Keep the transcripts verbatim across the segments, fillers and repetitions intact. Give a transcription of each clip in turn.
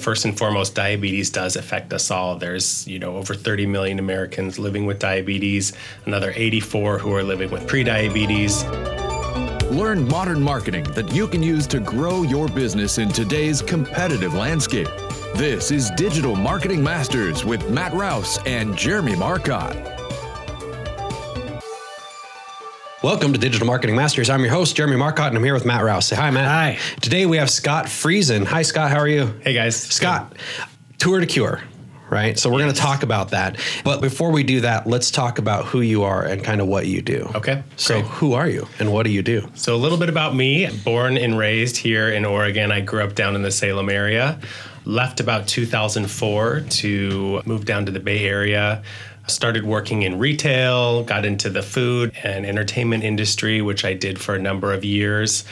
First and foremost, diabetes does affect us all. There's, you know, over thirty million Americans living with diabetes, another eighty-four who are living with prediabetes. Learn modern marketing that you can use to grow your business in today's competitive landscape. This is Digital Marketing Masters with Matt Rouse and Jeremy Marcotte. Welcome to Digital Marketing Masters. I'm your host, Jeremy Marcotte, and I'm here with Matt Rouse. Say hi, Matt. Hi. Today we have Scott Friesen. Hi, Scott. How are you? Hey, guys. Scott, Tour de Cure, right? So we're yes. going to talk about that. But before we do that, let's talk about who you are and kind of what you do. Okay. So great. Who are you and what do you do? So a little bit about me. Born and raised here in Oregon. I grew up down in the Salem area. Left about two thousand four to move down to the Bay Area. Started working in retail, got into the food and entertainment industry, which I did for a number of years.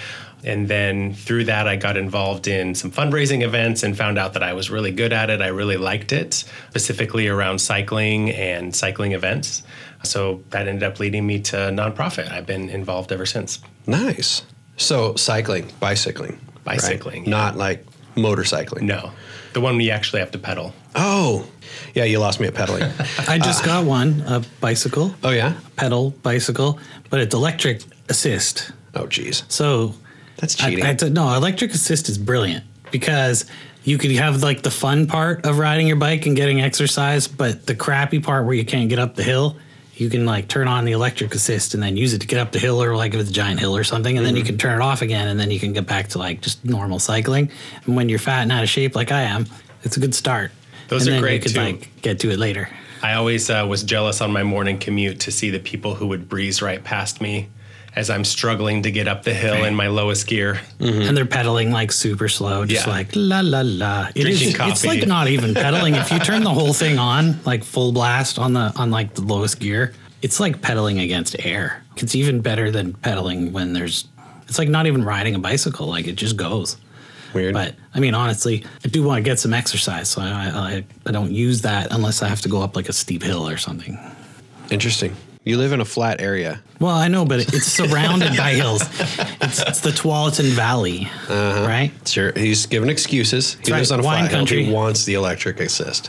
And then through that, I got involved in some fundraising events and found out that I was really good at it. I really liked it, specifically around cycling and cycling events. So that ended up leading me to nonprofit. I've been involved ever since. Nice. So cycling, bicycling. Bicycling. Right? Yeah. Not like motorcycling. No. The one we actually have to pedal. Oh, yeah, you lost me at pedaling. I just uh, got one, a bicycle. Oh, yeah? A pedal bicycle, but it's electric assist. Oh, geez. So that's cheating. I, I, no, electric assist is brilliant because you could have like the fun part of riding your bike and getting exercise, but the crappy part where you can't get up the hill, you can like turn on the electric assist and then use it to get up the hill, or like if it's a giant hill or something, and mm-hmm. then you can turn it off again, and then you can get back to like just normal cycling. And when you're fat and out of shape like I am, it's a good start. Those and are great, too. And then you could, like, get to it later. I always uh, was jealous on my morning commute to see the people who would breeze right past me as I'm struggling to get up the hill right. in my lowest gear. Mm-hmm. And they're pedaling, like, super slow, just yeah. like, la, la, la. It Drinking is, coffee. It's, like, not even pedaling. If you turn the whole thing on, like, full blast on, the on like, the lowest gear, it's like pedaling against air. It's even better than pedaling when there's... It's like not even riding a bicycle. Like, it just goes. Weird. But I mean, honestly, I do want to get some exercise, so I, I I don't use that unless I have to go up like a steep hill or something. Interesting. You live in a flat area. Well, I know, but it's surrounded by hills. It's, it's the Tualatin Valley, uh-huh. right? Sure. He's giving excuses. He That's lives right. on a Wine flat country. Hill. He wants the electric assist.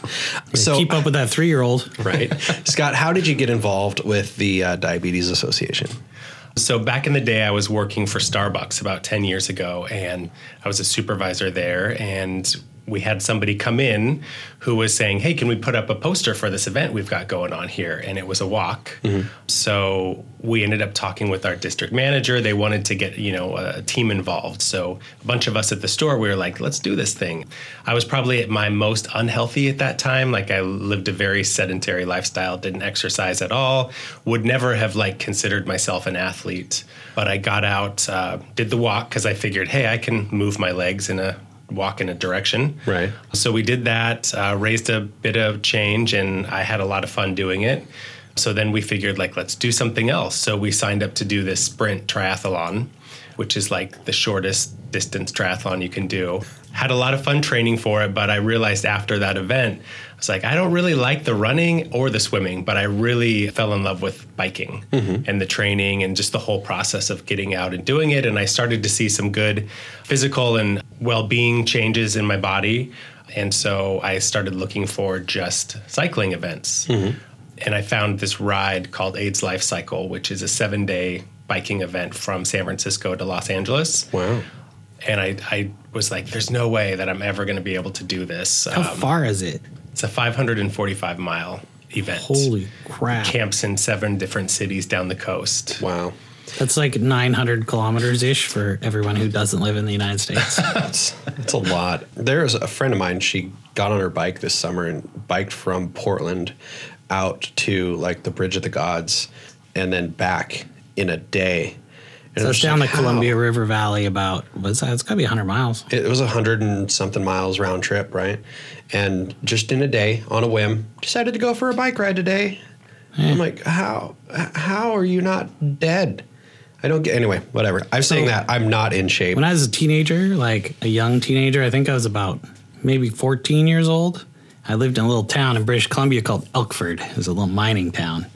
So keep up with that three-year-old, right? Scott, how did you get involved with the uh, Diabetes Association? So back in the day, I was working for Starbucks about ten years ago, and I was a supervisor there, and we had somebody come in who was saying, hey, can we put up a poster for this event we've got going on here? And it was a walk. Mm-hmm. So we ended up talking with our district manager. They wanted to get, you know, a team involved. So a bunch of us at the store, we were like, let's do this thing. I was probably at my most unhealthy at that time. Like I lived a very sedentary lifestyle, didn't exercise at all, would never have like considered myself an athlete. But I got out, uh, did the walk because I figured, hey, I can move my legs in a walk in a direction. Right. So we did that, uh, raised a bit of change, and I had a lot of fun doing it. So then we figured, like, let's do something else. So we signed up to do this sprint triathlon, which is like the shortest distance triathlon you can do. Had a lot of fun training for it, but I realized after that event, I was like, I don't really like the running or the swimming, but I really fell in love with biking mm-hmm. and the training and just the whole process of getting out and doing it. And I started to see some good physical and well-being changes in my body. And so I started looking for just cycling events. Mm-hmm. And I found this ride called AIDS Life Cycle, which is a seven-day biking event from San Francisco to Los Angeles. Wow. And I, I was like, there's no way that I'm ever going to be able to do this. How um, far is it? It's a five hundred forty-five mile event. Holy crap. Camps in seven different cities down the coast. Wow. That's like nine hundred kilometers-ish for everyone who doesn't live in the United States. that's, that's a lot. There's a friend of mine, she got on her bike this summer and biked from Portland out to like the Bridge of the Gods and then back in a day. And so it's down like, the Columbia how? River Valley about, what's that? It's got to be one hundred miles. It was one hundred and something miles round trip, right? And just in a day, on a whim, decided to go for a bike ride today. Yeah. I'm like, how? How are you not dead? I don't get, anyway, whatever. I'm so, saying that I'm not in shape. When I was a teenager, like a young teenager, I think I was about maybe fourteen years old. I lived in a little town in British Columbia called Elkford. It was a little mining town.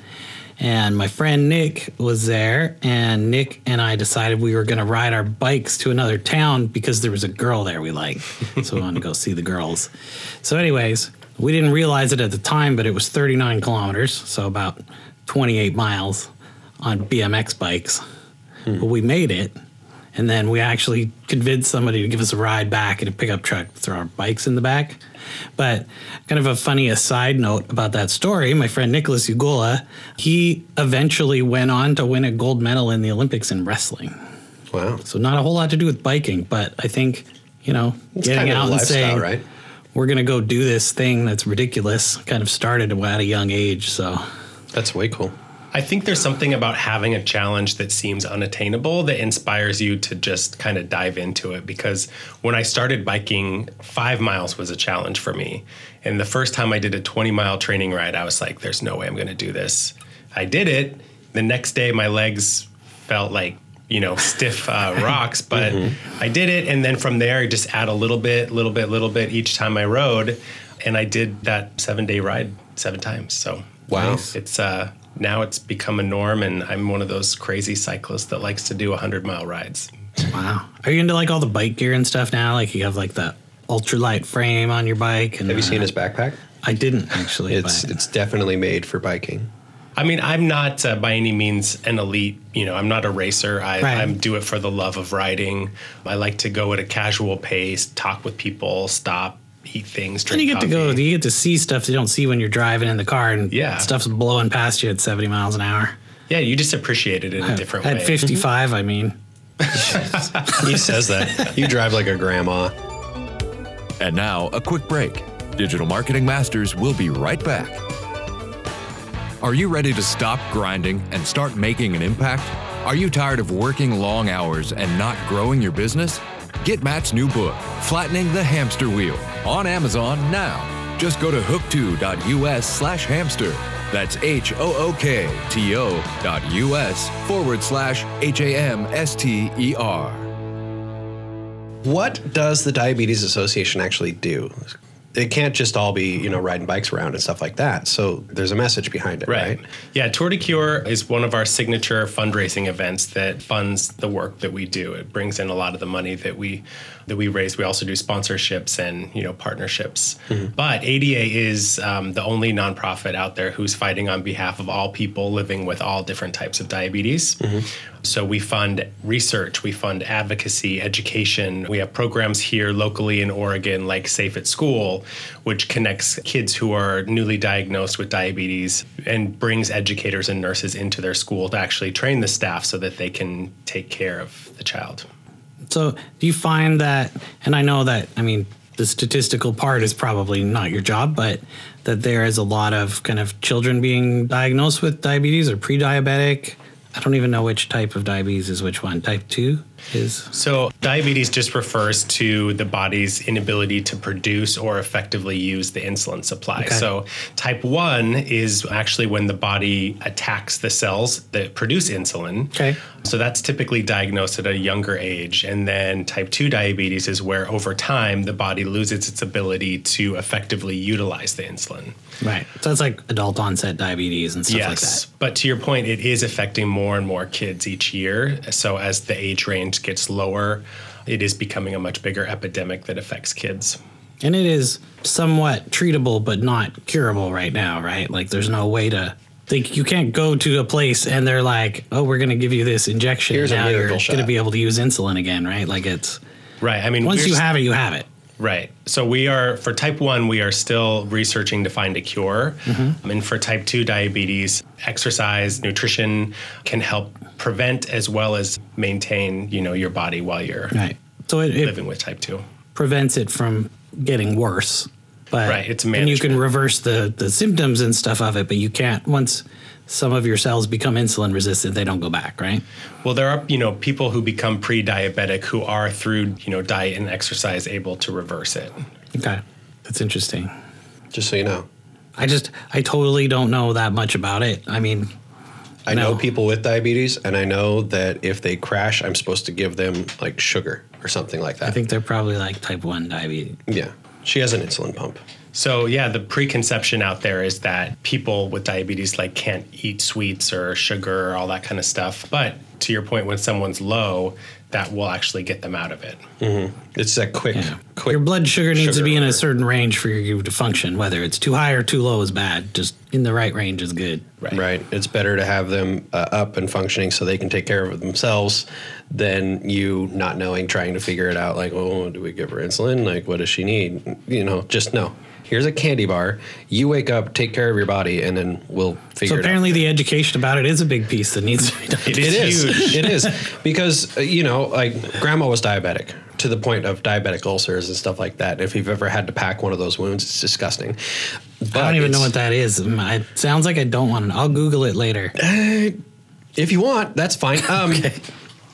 And my friend Nick was there, and Nick and I decided we were going to ride our bikes to another town because there was a girl there we liked. So we wanted to go see the girls. So anyways, we didn't realize it at the time, but it was thirty-nine kilometers, so about twenty-eight miles on B M X bikes. Hmm. But we made it, and then we actually convinced somebody to give us a ride back in a pickup truck, throw our bikes in the back. But kind of a funny aside note about that story, my friend Nicholas Ugola, he eventually went on to win a gold medal in the Olympics in wrestling. Wow. So not a whole lot to do with biking, but I think, you know, it's getting kind of out and saying, right? We're going to go do this thing that's ridiculous kind of started at a young age. So that's way cool. I think there's something about having a challenge that seems unattainable that inspires you to just kind of dive into it. Because when I started biking, five miles was a challenge for me. And the first time I did a twenty mile training ride, I was like, there's no way I'm going to do this. I did it. The next day, my legs felt like, you know, stiff uh, rocks, but mm-hmm. I did it. And then from there, I just add a little bit, little bit, little bit each time I rode. And I did that seven day ride seven times. So wow, nice. it's, uh, Now it's become a norm, and I'm one of those crazy cyclists that likes to do one hundred mile rides. Wow. Are you into, like, all the bike gear and stuff now? Like, you have, like, the ultralight frame on your bike. And, have you uh, seen his backpack? I didn't, actually. It's it's definitely made for biking. I mean, I'm not, uh, by any means, an elite. You know, I'm not a racer. I right. I'm do it for the love of riding. I like to go at a casual pace, talk with people, stop. Eat things, drink and you get coffee. to go. You get to see stuff you don't see when you're driving in the car, and yeah. stuff's blowing past you at seventy miles an hour. Yeah, you just appreciate it in I, a different at way. At fifty-five, mm-hmm. I mean, he says that you drive like a grandma. And now a quick break. Digital Marketing Masters will be right back. Are you ready to stop grinding and start making an impact? Are you tired of working long hours and not growing your business? Get Matt's new book, Flattening the Hamster Wheel, on Amazon now. Just go to hook two dot u s slash hamster. That's H O O K T O dot U S forward slash H A M S T E R. What does the Diabetes Association actually do? It can't just all be, you know, riding bikes around and stuff like that. So there's a message behind it, right? right? Yeah, Tour de Cure is one of our signature fundraising events that funds the work that we do. It brings in a lot of the money that we that we raise. We also do sponsorships and, you know, partnerships. Mm-hmm. But A D A is um, the only nonprofit out there who's fighting on behalf of all people living with all different types of diabetes. Mm-hmm. So we fund research, we fund advocacy, education. We have programs here locally in Oregon, like Safe at School, which connects kids who are newly diagnosed with diabetes and brings educators and nurses into their school to actually train the staff so that they can take care of the child. So do you find that, and I know that, I mean, the statistical part is probably not your job, but that there is a lot of kind of children being diagnosed with diabetes or pre-diabetic? I don't even know which type of diabetes is which one. Type two is? So diabetes just refers to the body's inability to produce or effectively use the insulin supply. Okay. So type one is actually when the body attacks the cells that produce insulin. Okay. So that's typically diagnosed at a younger age. And then type two diabetes is where over time the body loses its ability to effectively utilize the insulin. Right. So it's like adult onset diabetes and stuff yes, like that. Yes. But to your point, it is affecting more and more kids each year. So as the age range gets lower, it is becoming a much bigger epidemic that affects kids. And it is somewhat treatable, but not curable right now, right? Like there's no way to Like you can't go to a place and they're like, oh, we're going to give you this injection. Here's now you're going to be able to use insulin again, right? Like it's right. I mean, once you have it, you have it. Right. So we are for type one, we are still researching to find a cure. Mm-hmm. And for type two diabetes, exercise, nutrition can help prevent as well as maintain, you know, your body while you're right. So it, living it with type two prevents it from getting worse. But, right, it's management. And you can reverse the, the symptoms and stuff of it, but you can't, once some of your cells become insulin resistant, they don't go back, right? Well, there are, you know, people who become pre-diabetic who are through, you know, diet and exercise able to reverse it. Okay. That's interesting. Just so you know. I just, I totally don't know that much about it. I mean... I no. know people with diabetes, and I know that if they crash, I'm supposed to give them, like, sugar or something like that. I think they're probably, like, type one diabetes. Yeah. She has an insulin pump. So yeah, the preconception out there is that people with diabetes like can't eat sweets or sugar or all that kind of stuff. But to your point, when someone's low, that will actually get them out of it. Mm-hmm. It's that quick, yeah. quick. Your blood sugar needs sugar to be order. in a certain range for you to function. Whether it's too high or too low is bad. Just in the right range is good. Right. Right. It's better to have them uh, up and functioning so they can take care of themselves than you not knowing, trying to figure it out. Like, oh, do we give her insulin? Like, what does she need? You know, just know. Here's a candy bar. You wake up, take care of your body, and then we'll figure it out. So apparently the education about it is a big piece that needs to be done. It is. Huge. It is. Because, you know, like grandma was diabetic to the point of diabetic ulcers and stuff like that. If you've ever had to pack one of those wounds, it's disgusting. But I don't even know what that is. It sounds like I don't want it. I'll Google it later. Uh, if you want, that's fine. Um, okay.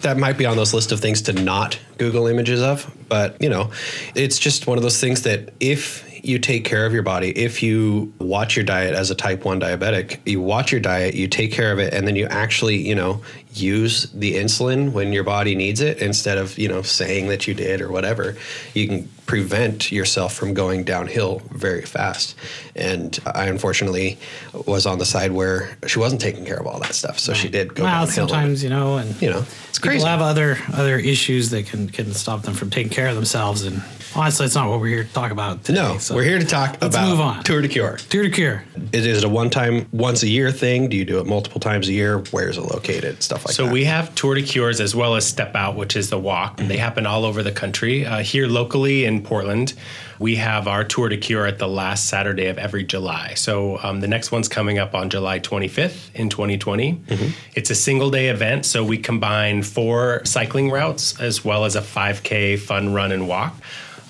That might be on those list of things to not Google images of. But, you know, it's just one of those things that if you take care of your body, if you watch your diet as a type one diabetic, you watch your diet, you take care of it, and then you actually, you know, use the insulin when your body needs it instead of, you know, saying that you did or whatever, you can prevent yourself from going downhill very fast. And I unfortunately was on the side where she wasn't taking care of all that stuff. So she did go well, downhill. Sometimes, and, you know, and you know, it's crazy. People have other, other issues that can, can stop them from taking care of themselves. And honestly, it's not what we're here to talk about today. No, so we're here to talk about Tour de Cure. Tour de Cure. Is it a one-time, once-a-year thing? Do you do it multiple times a year? Where is it located? Stuff like so that. So we have Tour de Cures as well as Step Out, which is the walk. Mm-hmm. They happen all over the country. Uh, here locally in Portland, we have our Tour de Cure at the last Saturday of every July. So um, the next one's coming up on July twenty-fifth in twenty twenty. Mm-hmm. It's a single-day event, so we combine four cycling routes as well as a five K fun run and walk.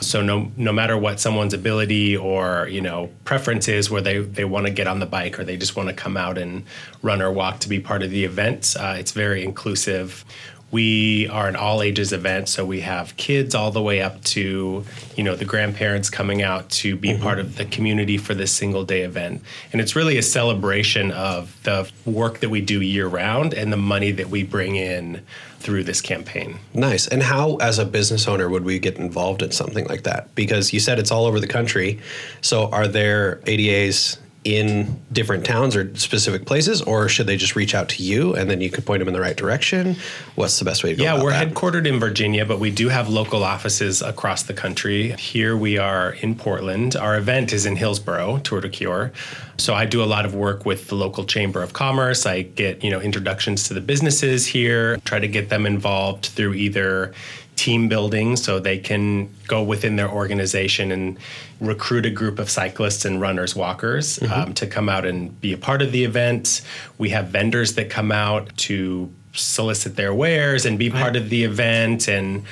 So no no matter what someone's ability or, you know, preference is, where they, they want to get on the bike or they just want to come out and run or walk to be part of the event, uh, it's very inclusive. We are an all-ages event, so we have kids all the way up to, you know, the grandparents coming out to be mm-hmm. part of the community for this single-day event. And it's really a celebration of the work that we do year-round and the money that we bring in through this campaign. Nice. And how, as a business owner, would we get involved in something like that? Because you said it's all over the country, so are there A D As in different towns or specific places, or should they just reach out to you and then you could point them in the right direction? What's the best way to go about that? Yeah, we're headquartered in Virginia, but we do have local offices across the country. Here we are in Portland. Our event is in Hillsboro, Tour de Cure. So I do a lot of work with the local Chamber of Commerce. I get, you know, introductions to the businesses here, try to get them involved through either team building so they can go within their organization and recruit a group of cyclists and runners, walkers mm-hmm. um, to come out and be a part of the event. We have vendors that come out to solicit their wares and be part of the event. And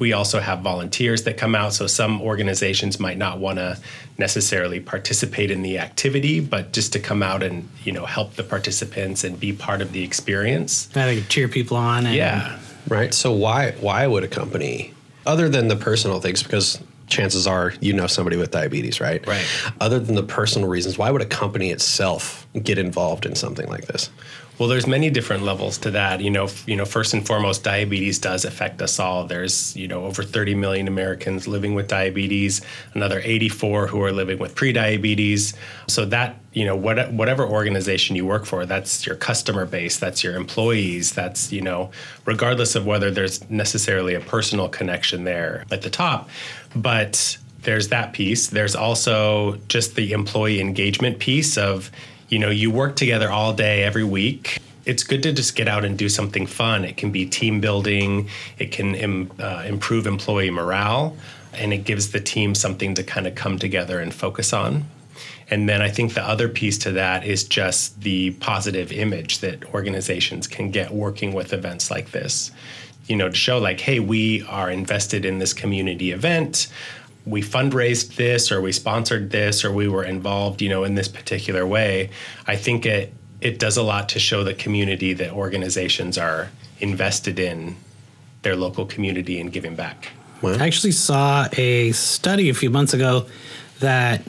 we also have volunteers that come out. So some organizations might not want to necessarily participate in the activity, but just to come out and, you know, help the participants and be part of the experience. That can cheer people on. And yeah. Right. So why why would a company, other than the personal things, because chances are you know somebody with diabetes, right? Right. Other than the personal reasons, why would a company itself get involved in something like this? Well, there's many different levels to that. You know, f- you know, first and foremost, diabetes does affect us all. There's, you know, over thirty million Americans living with diabetes, another eighty-four who are living with prediabetes. So that, you know, what, whatever organization you work for, that's your customer base, that's your employees, that's, you know, regardless of whether there's necessarily a personal connection there at the top. But there's that piece. There's also just the employee engagement piece of, you know, you work together all day, every week. It's good to just get out and do something fun. It can be team building. It can im- uh, improve employee morale. And it gives the team something to kind of come together and focus on. And then I think the other piece to that is just the positive image that organizations can get working with events like this. You know, to show like, hey, we are invested in this community event. We fundraised this, or we sponsored this, or we were involved, you know, in this particular way. I think it it does a lot to show the community that organizations are invested in their local community and giving back. What? I actually saw a study a few months ago that,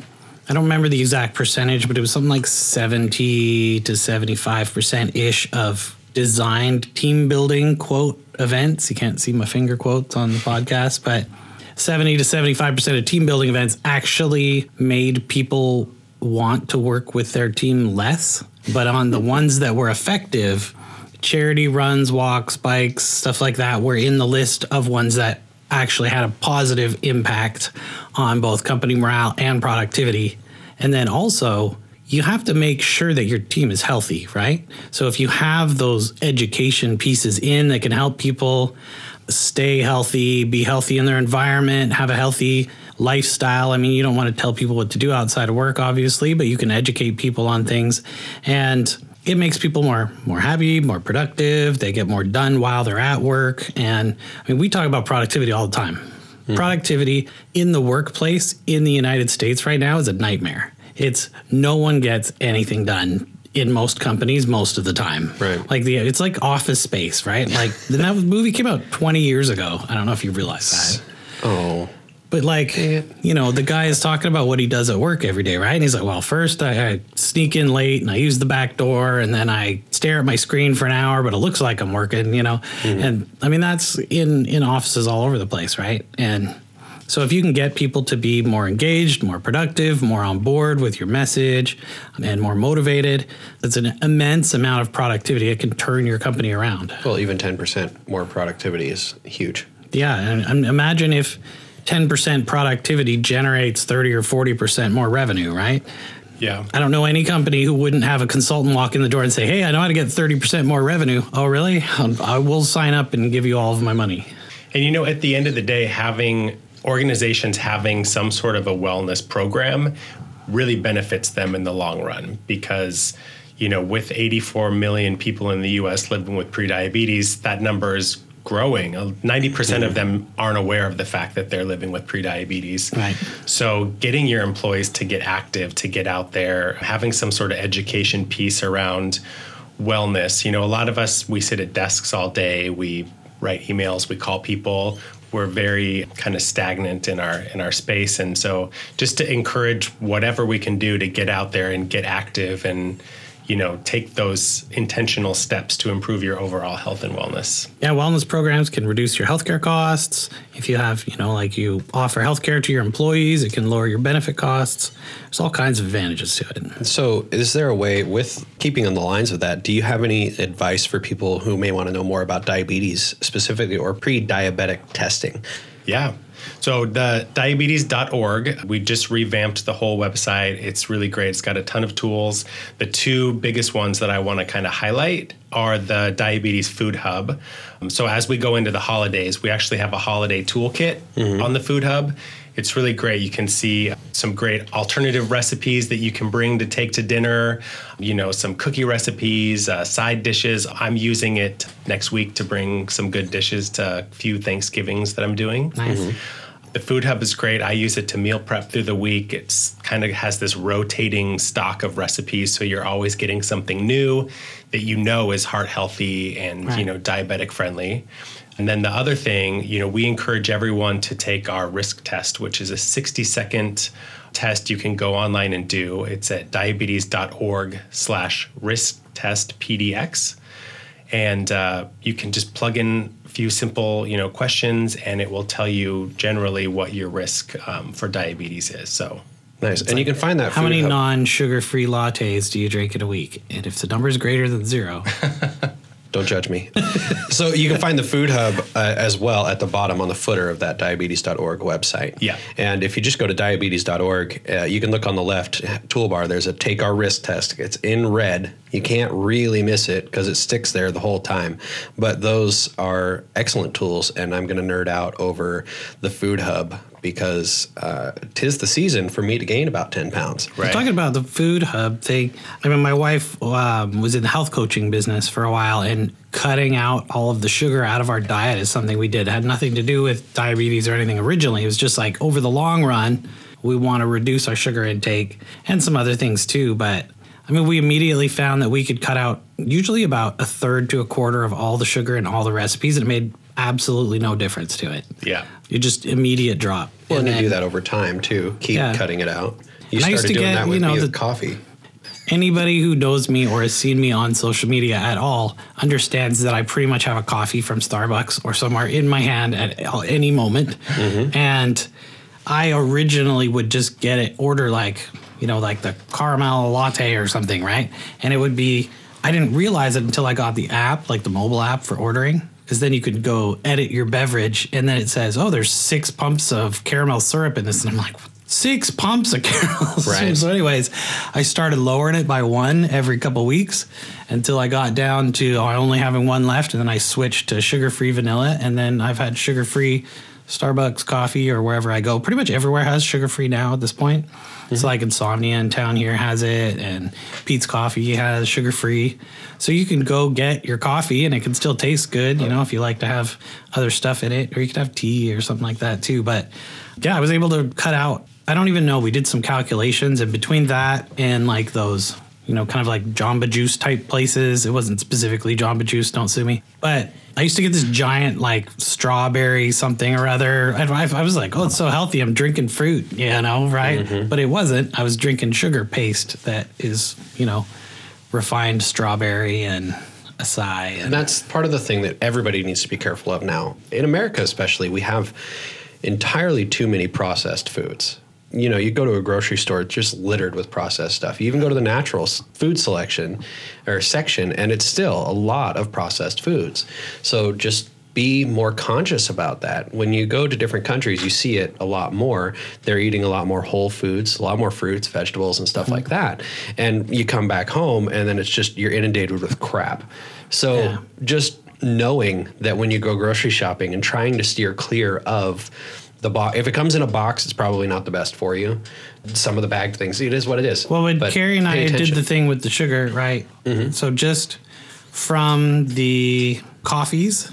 I don't remember the exact percentage, but it was something like seventy to seventy-five percent-ish of designed team building, quote, events. You can't see my finger quotes on the podcast, but seventy to seventy-five percent of team building events actually made people want to work with their team less. But on the ones that were effective, charity runs, walks, bikes, stuff like that were in the list of ones that actually had a positive impact on both company morale and productivity. And then also, you have to make sure that your team is healthy, right? So if you have those education pieces in that can help people stay healthy, be healthy in their environment, have a healthy lifestyle. I mean, you don't want to tell people what to do outside of work, obviously, but you can educate people on things. And it makes people more more happy, more productive. They get more done while they're at work. And I mean, we talk about productivity all the time. Mm. Productivity in the workplace in the United States right now is a nightmare. It's no one gets anything done in most companies most of the time. Right. Like the it's like Office Space, right? Like that movie came out twenty years ago. I don't know if you realize that. Oh. But like, you know, the guy is talking about what he does at work every day, right? And he's like, well, first I, I sneak in late and I use the back door and then I stare at my screen for an hour, but it looks like I'm working, you know? Mm. And I mean, that's in, in offices all over the place, right? And so if you can get people to be more engaged, more productive, more on board with your message and more motivated, that's an immense amount of productivity. It can turn your company around. Well, even ten percent more productivity is huge. Yeah. And imagine if ten percent productivity generates thirty or forty percent more revenue, right? Yeah. I don't know any company who wouldn't have a consultant walk in the door and say, hey, I know how to get thirty percent more revenue. Oh, really? I will sign up and give you all of my money. And, you know, at the end of the day, having organizations having some sort of a wellness program really benefits them in the long run because, you know, with eighty-four million people in the U S living with prediabetes, that number is growing. ninety percent mm-hmm. of them aren't aware of the fact that they're living with prediabetes. Right. So getting your employees to get active, to get out there, having some sort of education piece around wellness. You know, a lot of us, we sit at desks all day. We write emails. We call people. We're very kind of stagnant in our in our space. And so just to encourage whatever we can do to get out there and get active and you know, take those intentional steps to improve your overall health and wellness. Yeah, wellness programs can reduce your healthcare costs. If you have, you know, like you offer healthcare to your employees, it can lower your benefit costs. There's all kinds of advantages to it. So is there a way with keeping on the lines of that, do you have any advice for people who may want to know more about diabetes specifically or pre-diabetic testing? Yeah. So the diabetes dot org, we just revamped the whole website. It's really great. It's got a ton of tools. The two biggest ones that I want to kind of highlight are the Diabetes Food Hub. Um, so as we go into the holidays, we actually have a holiday toolkit mm-hmm. on the Food Hub. It's really great. You can see some great alternative recipes that you can bring to take to dinner, you know, some cookie recipes, uh, side dishes. I'm using it next week to bring some good dishes to a few Thanksgivings that I'm doing. Nice. Mm-hmm. The Food Hub is great. I use it to meal prep through the week. It's kind of has this rotating stock of recipes, so you're always getting something new that you know is heart healthy and, right. you know, diabetic friendly. And then the other thing, you know, we encourage everyone to take our risk test, which is a sixty second test you can go online and do. It's at diabetes dot org slash risk test P D X. And uh, you can just plug in a few simple, you know, questions, and it will tell you generally what your risk um, for diabetes is. So nice. And like, you can find that. How many non-sugar-free lattes do you drink in a week? And if the number is greater than zero. Don't judge me. So you can find the Food Hub uh, as well at the bottom on the footer of that diabetes dot org website. Yeah. And if you just go to diabetes dot org, uh, you can look on the left toolbar. There's a Take Our Risk Test. It's in red. You can't really miss it because it sticks there the whole time. But those are excellent tools, and I'm going to nerd out over the Food Hub because uh, 'tis the season for me to gain about ten pounds. Right. Talking about the Food Hub thing, I mean, my wife um, was in the health coaching business for a while, and cutting out all of the sugar out of our diet is something we did. It had nothing to do with diabetes or anything originally. It was just like over the long run, we want to reduce our sugar intake and some other things too, but I mean, we immediately found that we could cut out usually about a third to a quarter of all the sugar in all the recipes, and it made absolutely no difference to it. Yeah. You just immediate drop. Well, and, and you then, do that over time, too. Keep yeah. cutting it out. You and started doing get, that with you know, me the, with coffee. Anybody who knows me or has seen me on social media at all understands that I pretty much have a coffee from Starbucks or somewhere in my hand at any moment. Mm-hmm. And I originally would just get it, order like, you know, like the caramel latte or something, right? And it would be, I didn't realize it until I got the app, like the mobile app for ordering, because then you could go edit your beverage and then it says, oh, there's six pumps of caramel syrup in this. And I'm like, six pumps of caramel syrup. Right. So anyways, I started lowering it by one every couple of weeks until I got down to oh, only having one left. And then I switched to sugar-free vanilla. And then I've had sugar-free Starbucks coffee or wherever I go. Pretty much everywhere has sugar-free now at this point. Mm-hmm. So like Insomnia in town here has it, and Pete's Coffee has sugar-free. So you can go get your coffee and it can still taste good, you know, if you like to have other stuff in it, or you can have tea or something like that too. But yeah, I was able to cut out, I don't even know, we did some calculations, and between that and like those, you know, kind of like Jamba Juice type places, it wasn't specifically Jamba Juice, don't sue me, but I used to get this giant like strawberry something or other. I, I was like, oh, it's so healthy. I'm drinking fruit, you know, right? Mm-hmm. But it wasn't. I was drinking sugar paste that is, you know, refined strawberry and acai. And, and that's part of the thing that everybody needs to be careful of now. In America especially, we have entirely too many processed foods. You know, you go to a grocery store, it's just littered with processed stuff. You even go to the natural food selection or section, and it's still a lot of processed foods. So just be more conscious about that. When you go to different countries, you see it a lot more. They're eating a lot more whole foods, a lot more fruits, vegetables, and stuff like that. And you come back home, and then it's just you're inundated with crap. So yeah. Just knowing that when you go grocery shopping and trying to steer clear of the box. If it comes in a box, it's probably not the best for you. Some of the bagged things, it is what it is. Well, when Carrie and I did the thing with the sugar, right? Mm-hmm. So just from the coffees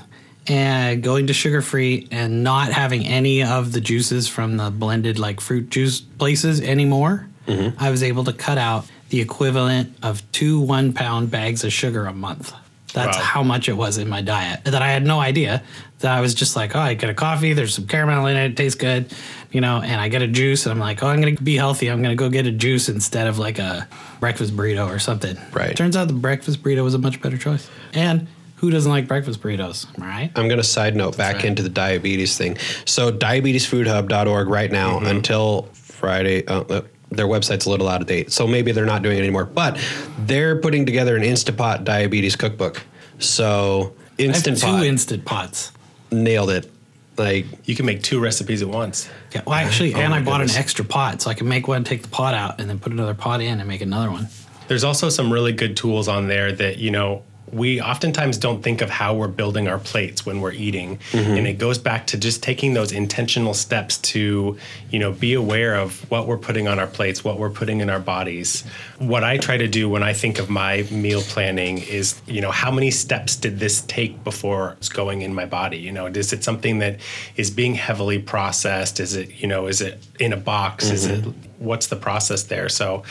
and going to sugar-free and not having any of the juices from the blended like fruit juice places anymore, mm-hmm. I was able to cut out the equivalent of two one-pound bags of sugar a month. That's wow. how much it was in my diet that I had no idea. That I was just like, oh, I get a coffee. There's some caramel in it. It tastes good, you know. And I get a juice, and I'm like, oh, I'm gonna be healthy. I'm gonna go get a juice instead of like a breakfast burrito or something. Right. Turns out the breakfast burrito was a much better choice. And who doesn't like breakfast burritos, right? I'm gonna side note That's back right. into the diabetes thing. So diabetes food hub dot org right now mm-hmm. until Friday. Uh, uh, Their website's a little out of date, so maybe they're not doing it anymore. But they're putting together an Instant Pot diabetes cookbook. So Instant Pot. I have two Instant Pots. Nailed it. Like you can make two recipes at once. Yeah, well, actually, oh and I bought goodness. an extra pot, so I can make one, take the pot out, and then put another pot in and make another one. There's also some really good tools on there that, you know, we oftentimes don't think of how we're building our plates when we're eating. Mm-hmm. And it goes back to just taking those intentional steps to, you know, be aware of what we're putting on our plates, what we're putting in our bodies. What I try to do when I think of my meal planning is, you know, how many steps did this take before it's going in my body? You know, is it something that is being heavily processed? Is it, you know, is it in a box? Mm-hmm. Is it, what's the process there? So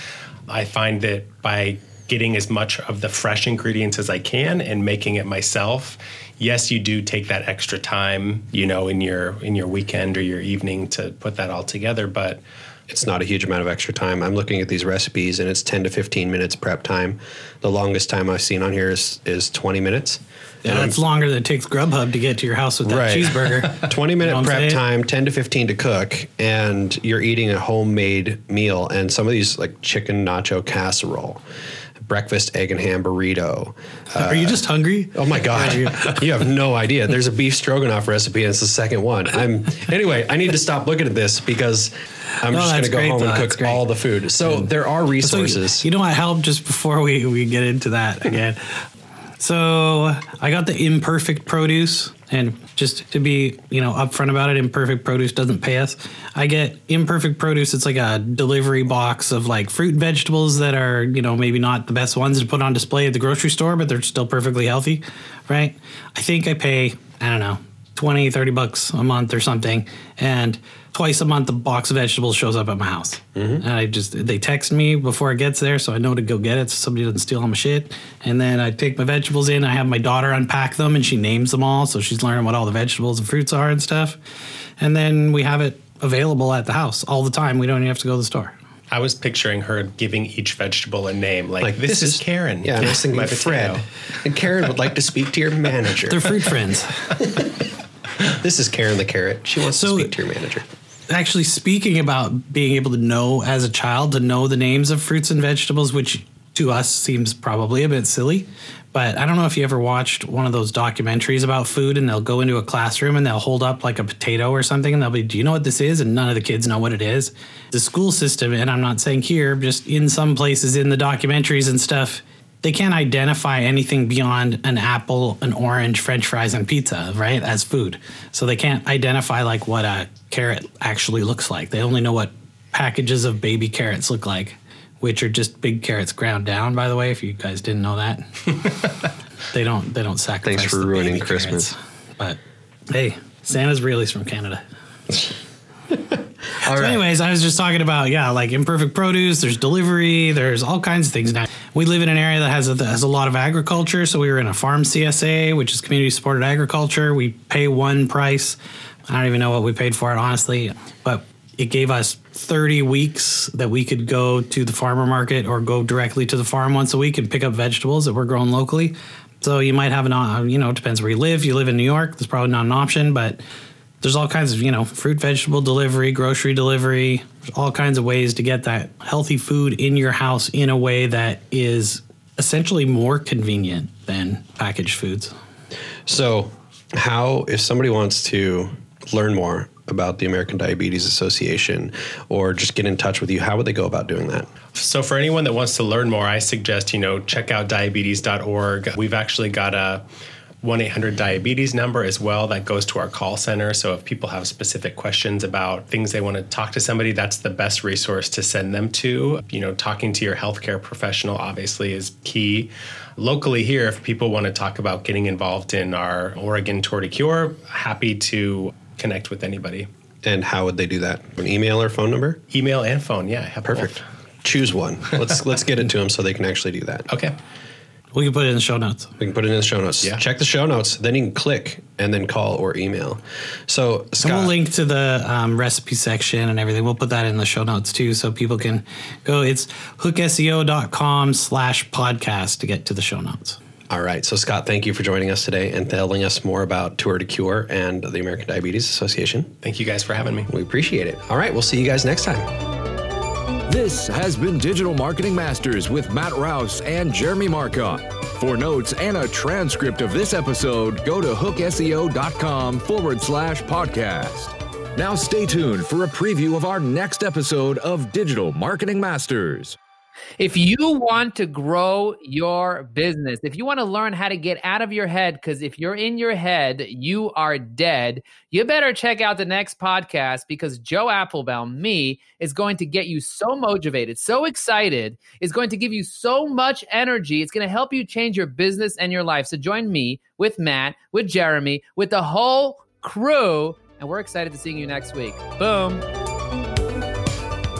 I find that by getting as much of the fresh ingredients as I can and making it myself. Yes, you do take that extra time, you know, in your in your weekend or your evening to put that all together, but it's not a huge amount of extra time. I'm looking at these recipes and it's ten to fifteen minutes prep time. The longest time I've seen on here is, is twenty minutes. Yeah, and that's I'm, longer than it takes Grubhub to get to your house with that right. cheeseburger. twenty minute you know prep time, ten to fifteen to cook, and you're eating a homemade meal. And some of these like chicken nacho casserole. Breakfast egg and ham burrito. Uh, Are you just hungry? Oh my God. You have no idea. There's a beef stroganoff recipe and it's the second one. I'm anyway, I need to stop looking at this because I'm no, just going to go great, home though. and cook all the food. So mm. there are resources. So, you know what helped just before we, we get into that again? So I got the Imperfect Produce, and just to be, you know, upfront about it, Imperfect Produce doesn't pay us. I get Imperfect Produce. It's like a delivery box of like fruit and vegetables that are, you know, maybe not the best ones to put on display at the grocery store, but they're still perfectly healthy, right? I think I pay, I don't know, twenty, thirty bucks a month or something. And twice a month, a box of vegetables shows up at my house. Mm-hmm. And I just, they text me before it gets there, so I know to go get it so somebody doesn't steal all my shit. And then I take my vegetables in, I have my daughter unpack them, and she names them all. So she's learning what all the vegetables and fruits are and stuff. And then we have it available at the house all the time. We don't even have to go to the store. I was picturing her giving each vegetable a name, like, like this, this is, is Karen. Yeah, I was thinking my Fred. Potato. And Karen would like to speak to your manager. They're fruit friends. This is Karen the carrot. She wants so, to speak to your manager. Actually, speaking about being able to know as a child, to know the names of fruits and vegetables, which to us seems probably a bit silly, but I don't know if you ever watched one of those documentaries about food, and they'll go into a classroom and they'll hold up like a potato or something and they'll be, do you know what this is? And none of the kids know what it is. The school system, and I'm not saying here, just in some places in the documentaries and stuff, they can't identify anything beyond an apple, an orange, French fries, and pizza, right, as food. So they can't identify like what a carrot actually looks like. They only know what packages of baby carrots look like, which are just big carrots ground down, by the way, if you guys didn't know that. They don't they don't sacrifice. Thanks for the ruining Christmas. Carrots. But hey, Santa's really's from Canada. All so right. Anyways, I was just talking about, yeah, like Imperfect Produce, there's delivery, there's all kinds of things now. We live in an area that has a, that has a lot of agriculture, so we were in a farm C S A, which is community-supported agriculture. We pay one price. I don't even know what we paid for it, honestly, but it gave us thirty weeks that we could go to the farmer market or go directly to the farm once a week and pick up vegetables that were grown locally. So you might have an, you know, it depends where you live. If you live in New York, that's probably not an option, but there's all kinds of, you know, fruit, vegetable delivery, grocery delivery, all kinds of ways to get that healthy food in your house in a way that is essentially more convenient than packaged foods. So how, if somebody wants to learn more about the American Diabetes Association or just get in touch with you, how would they go about doing that? So for anyone that wants to learn more, I suggest, you know, check out diabetes dot org. We've actually got a one eight hundred diabetes number as well that goes to our call center. So if people have specific questions about things they want to talk to somebody, that's the best resource to send them to. You know, talking to your healthcare professional obviously is key. Locally here, if people want to talk about getting involved in our Oregon Tour de Cure, happy to connect with anybody. And how would they do that? An email or phone number? Email and phone, yeah. Have Perfect. Both. Choose one. Let's let's get it to them so they can actually do that. Okay. We can put it in the show notes. We can put it in the show notes. Yeah. Check the show notes. Then you can click and then call or email. So, Scott. And we'll link to the um, recipe section and everything. We'll put that in the show notes too so people can go. It's hookseo.com slash podcast to get to the show notes. All right. So, Scott, thank you for joining us today and telling us more about Tour de Cure and the American Diabetes Association. Thank you guys for having me. We appreciate it. All right. We'll see you guys next time. This has been Digital Marketing Masters with Matt Rouse and Jeremy Marcotte. For notes and a transcript of this episode, go to hookseo.com forward slash podcast. Now stay tuned for a preview of our next episode of Digital Marketing Masters. If you want to grow your business, if you want to learn how to get out of your head, because if you're in your head, you are dead, you better check out the next podcast because Joe Applebaum, me, is going to get you so motivated, so excited, is going to give you so much energy. It's going to help you change your business and your life. So join me with Matt, with Jeremy, with the whole crew, and we're excited to see you next week. Boom.